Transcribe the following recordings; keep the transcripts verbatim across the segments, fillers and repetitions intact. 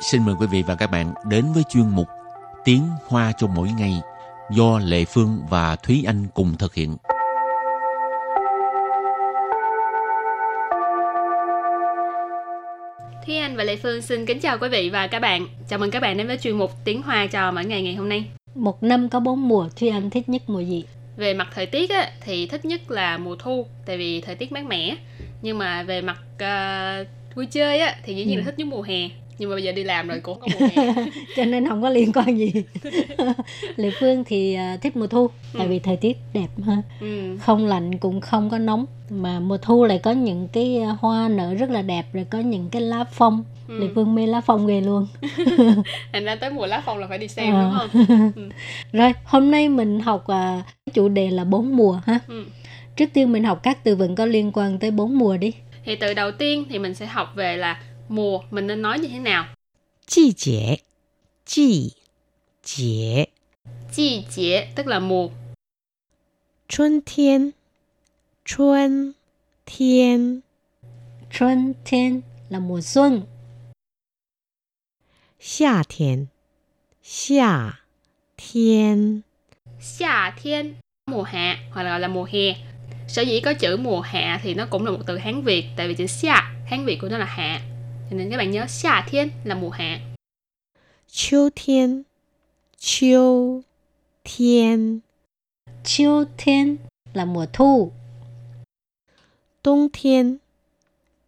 Xin mời quý vị và các bạn đến với chuyên mục Tiếng Hoa cho mỗi ngày do Lệ Phương và Thúy Anh cùng thực hiện. Thúy Anh và Lệ Phương xin kính chào quý vị và các bạn. Chào mừng các bạn đến với chuyên mục Tiếng Hoa cho mỗi ngày ngày hôm nay. Một năm có bốn mùa, Thúy Anh thích nhất mùa gì? Về mặt thời tiết á, thì thích nhất là mùa thu, tại vì thời tiết mát mẻ. Nhưng mà về mặt uh, vui chơi á, thì dĩ nhiên ừ. là thích nhất mùa hè. Nhưng mà bây giờ đi làm rồi cũng không có mùa hè. Cho nên không có liên quan gì. Lệ Phương thì thích mùa thu, tại ừ. vì thời tiết đẹp ha. Ừ. Không lạnh cũng không có nóng. Mà mùa thu lại có những cái hoa nở rất là đẹp, rồi có những cái lá phong. Ừ. Lệ Phương mê lá phong ghê luôn. Thành ra tới mùa lá phong là phải đi xem à. Đúng không? Ừ. Rồi, hôm nay mình học à, chủ đề là bốn mùa ha. Ừ. Trước tiên mình học các từ vựng có liên quan tới bốn mùa đi. Thì từ đầu tiên thì mình sẽ học về là mùa mình nên nói như thế nào? Chi chế, chi chế, chi chế tức là mùa. Xuân thiên, xuân thiên, xuân thiên là mùa xuân. Hạ thiên, hạ thiên, hạ thiên mùa hạ hoặc là gọi là mùa hè. Sở dĩ có chữ mùa hạ thì nó cũng là một từ Hán Việt, tại vì chữ hạ Hán Việt của nó là hạ. Cho nên các bạn nhớ hạ thiên là mùa hạ. Chiêu thiên, chiêu thiên, chiêu thiên là mùa thu. Đông thiên,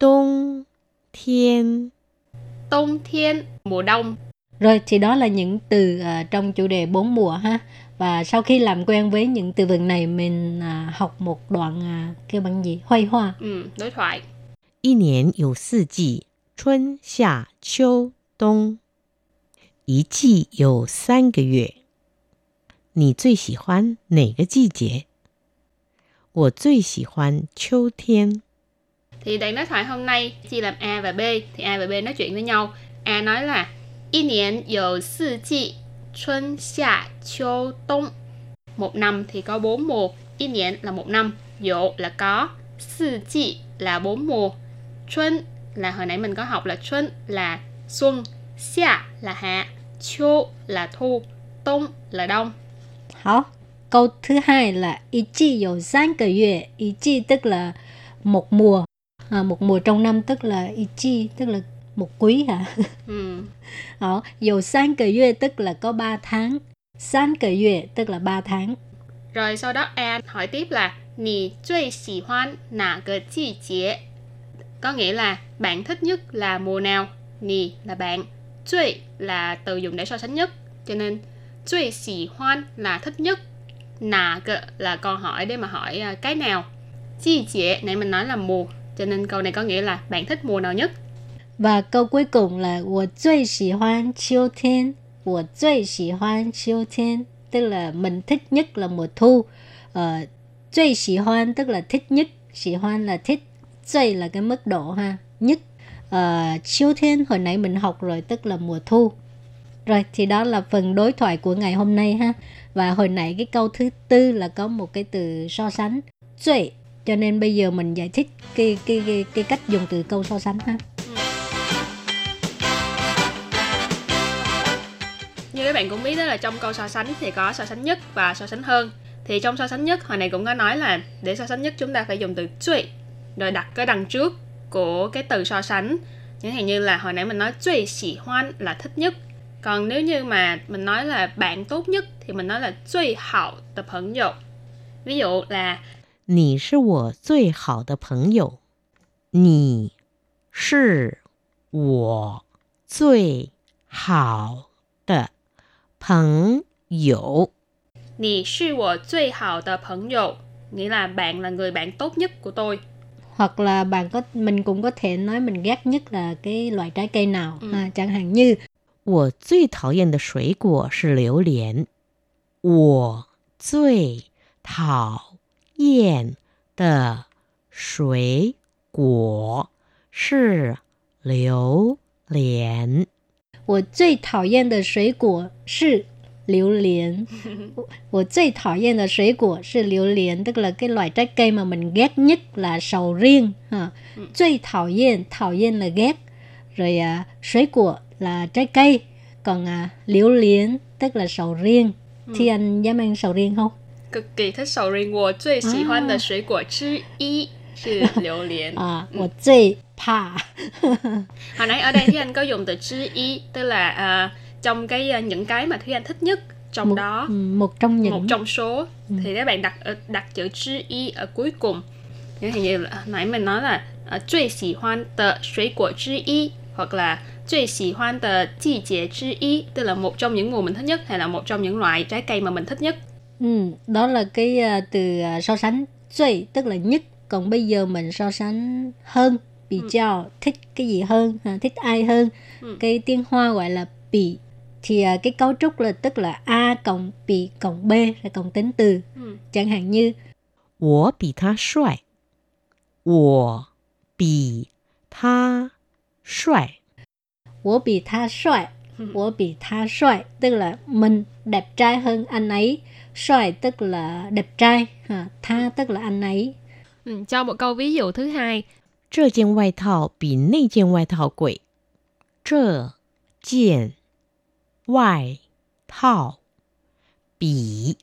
đông thiên, đông thiên mùa đông. Rồi thì đó là những từ uh, trong chủ đề bốn mùa ha. Và sau khi làm quen với những từ vựng này, mình uh, học một đoạn uh, kêu bằng gì? Hội thoại. Ừ, đối thoại. Một năm có bốn季. 春夏秋冬，一季有三个月。你最喜欢哪个季节？我最喜欢秋天。 Thì đoạn đối thoại hôm nay chia làm A và B. Thì A và B nói chuyện với nhau. A nói là 一年有四季，春夏秋冬。 Một năm thì có bốn mùa. 一年 là một năm, 有 là có, 四季 là bốn mùa, 春 là hồi nãy mình có học là xuân là xuân, xia là hạ, chiu là thu, đông là đông. Hả? Câu thứ hai là y chi có ba个月, y chi tức là một mùa, à, một mùa trong năm tức là y chi tức là một quý hả? Ừ. Hả? Có ba个月 tức là có ba tháng, ba个月 tức là ba tháng. Rồi sau đó An hỏi tiếp là Nì zuì xì hoan nà gờ chi chế? Có nghĩa là bạn thích nhất là mùa nào? Nì là bạn, zui là từ dùng để so sánh nhất. Cho nên zui xì hoan là thích nhất, nà gờ là câu hỏi để mà hỏi cái nào. Chi chế nãy mình nói là mùa, cho nên câu này có nghĩa là bạn thích mùa nào nhất. Và câu cuối cùng là 我最喜欢秋天我最喜欢秋天, tức là mình thích nhất là mùa thu. Ờ, 最喜欢 tức là thích nhất, 喜欢 là thích, 最 là cái mức độ ha, nhất. Ờ, 秋天 hồi nãy mình học rồi tức là mùa thu. Rồi thì đó là phần đối thoại của ngày hôm nay ha. Và hồi nãy cái câu thứ tư là có một cái từ so sánh, 最, cho nên bây giờ mình giải thích cái cái cái, cái cách dùng từ câu so sánh ha. Như các bạn cũng biết đó là trong câu so sánh thì có so sánh nhất và so sánh hơn. Thì trong so sánh nhất hồi này cũng có nói là để so sánh nhất chúng ta phải dùng từ zui, rồi đặt cái đằng trước của cái từ so sánh. Chẳng hạn như là hồi nãy mình nói zui xì hoan là thích nhất. Còn nếu như mà mình nói là bạn tốt nhất thì mình nói là zui hảo de peng you. Ví dụ là Nì shì wo zui hảo de peng you. Nì shì wo zui hảo de 朋友，你是我最好的朋友， nghĩa là bạn là người bạn tốt nhất của tôi. Hoặc là bạn có, mình cũng có thể nói mình ghét nhất là cái loại trái cây nào. Ừ. À, chẳng hạn như 我最讨厌的水果是榴莲。我最讨厌的水果是榴莲。 我最讨厌的水果是榴莲. 我最讨厌的水果是榴莲 tức là cái loại trái cây mà mình ghét nhất là sầu riêng. 最讨厌, 讨厌 là ghét. Rồi, 水果 là trái cây, còn à, liễu liễn tức là sầu riêng. Ừ. Thì anh dám ăn sầu riêng không? Cực kỳ thích sầu riêng. Tôi rất thích ăn là trái quả thứ nhất là liễu liễn. À, tôi rất怕. Hồi nãy ở đây Thúy Anh có dùng từ thứ nhất, tức là uh, trong cái những cái mà Thúy Anh thích nhất. Trong một, đó một trong những một trong số ừ. Thì các bạn đặt đặt chữ chữ y ở cuối cùng. Như thế như nãy mình nói là "最喜欢的水果之一" hoặc là "最喜欢的季节之一", tức là một trong những mùa mình thích nhất hay là một trong những loại trái cây mà mình thích nhất. Ừ, đó là cái uh, từ uh, so sánh "最" tức là nhất, còn bây giờ mình so sánh hơn, bị chào ừ. thích cái gì hơn, thích ai hơn. Ừ. Cái tiếng Hoa gọi là bị. Thì cái cấu trúc là tức là A cộng B cộng B là cộng tính từ. Ừ. Chẳng hạn như 我比他帅, 我比他帅, 我比他帅, 我比他帅 tức là mình đẹp trai hơn anh ấy. Xoài tức là đẹp trai, tha tức là anh ấy. Ừ, cho một câu ví dụ thứ hai. 这件外套比那件外套贵. 这件 Ngoại thảo Bỉ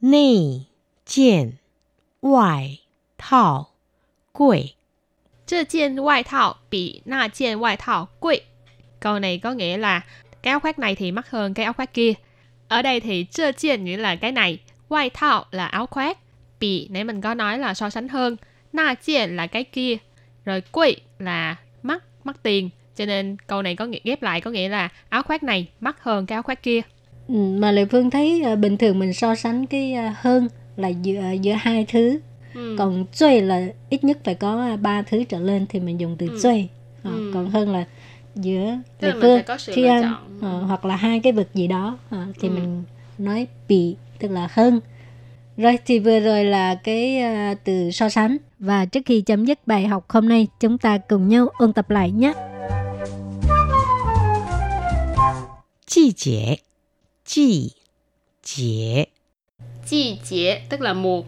Nây Diện Ngoại thảo Quỷ. Chợ diện ngoại thảo Bỉ Na diện ngoại thảo Quỷ. Câu này có nghĩa là cái áo khoác này thì mắc hơn cái áo khoác kia. Ở đây thì chợ diện nghĩa là cái này, ngoại thảo là áo khoác, Bỉ nãy mình có nói là so sánh hơn, Na diện là cái kia, rồi Quỷ là mắc, mắc tiền. Cho nên câu này có nghĩa, ghép lại có nghĩa là áo khoác này mắc hơn cái áo khoác kia. Ừ, mà Lệ Phương thấy uh, bình thường mình so sánh cái uh, hơn là giữa, giữa hai thứ. Ừ. Còn chơi là ít nhất phải có ba thứ trở lên thì mình dùng từ ừ. chơi. Ừ. Ừ. Còn hơn là giữa Lệ Phương, Thúy Anh uh, hoặc là hai cái vật gì đó uh, thì ừ. mình nói bị tức là hơn. Rồi thì vừa rồi là cái uh, từ so sánh. Và trước khi chấm dứt bài học hôm nay chúng ta cùng nhau ôn tập lại nhé. 季节, 季节, 季节 tức là mùa.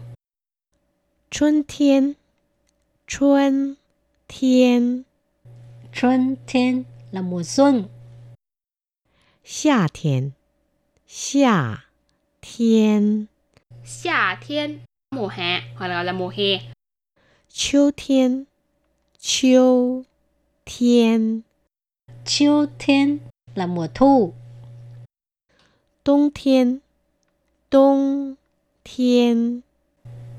春天, 春天, 春天 là mùa xuân. 夏天, 夏天, 夏天 mùa hạ hoặc là gọi là mùa hè. 秋天, 秋天, 秋天 là mùa thu. 冬天, 冬天,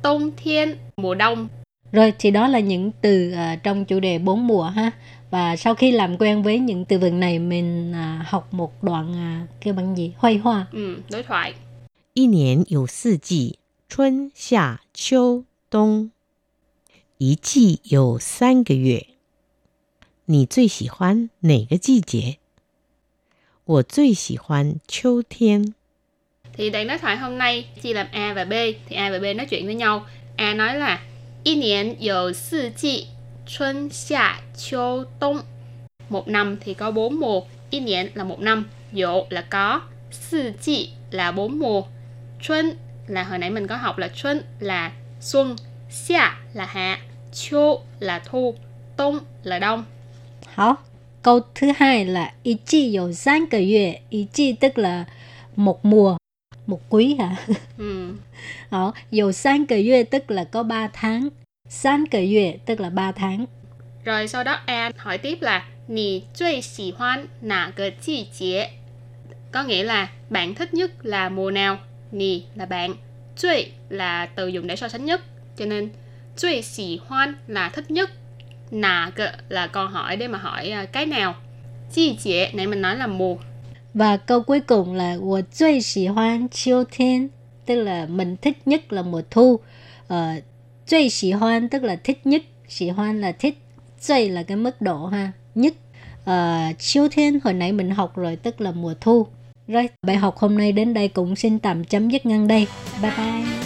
冬天 mùa đông. Rồi thì đó là những từ uh, trong chủ đề bốn mùa ha. Và sau khi làm quen với những từ vựng này mình uh, học một đoạn uh, kêu bằng gì? Hội thoại. Ừ, đối thoại. 一年有四季, 春夏秋冬. 一季有三个月. 你最喜欢哪个季节? 我最喜欢秋天. Thì đoạn đối thoại hôm nay chia làm A và B. Thì A và B nói chuyện với nhau. A nói là 一年有四季, 春夏秋冬. Một năm thì có bốn mùa. 一年 là một năm, 有 là có, 四季 là bốn mùa. 春 là hồi nãy mình có học là xuân là xuân, 夏 là hạ, 秋 là thu, 冬 là đông. Hả? Câu thứ hai là 一季有三个月, 一季 tức là một mùa, một quý hả? Ừ. Đó, 有三个月 tức là có ba tháng, 三个月 tức là ba tháng. Rồi sau đó An hỏi tiếp là 你最喜欢哪个季节? Có nghĩa là bạn thích nhất là mùa nào? 你 là bạn, 最 là từ dùng để so sánh nhất, cho nên 最喜欢 là thích nhất. Nà là câu hỏi để mà hỏi cái nào. Chi chế nãy mình nói là mùa. Và câu cuối cùng là 我最喜欢秋天, tức là mình thích nhất là mùa thu. Ờ, 最喜欢 tức là thích nhất, 喜欢 là thích, 最 là cái mức độ ha, nhất. Ờ, 秋天 hồi nãy mình học rồi tức là mùa thu. Rồi, bài học hôm nay đến đây cũng xin tạm chấm dứt ngang đây. Bye bye.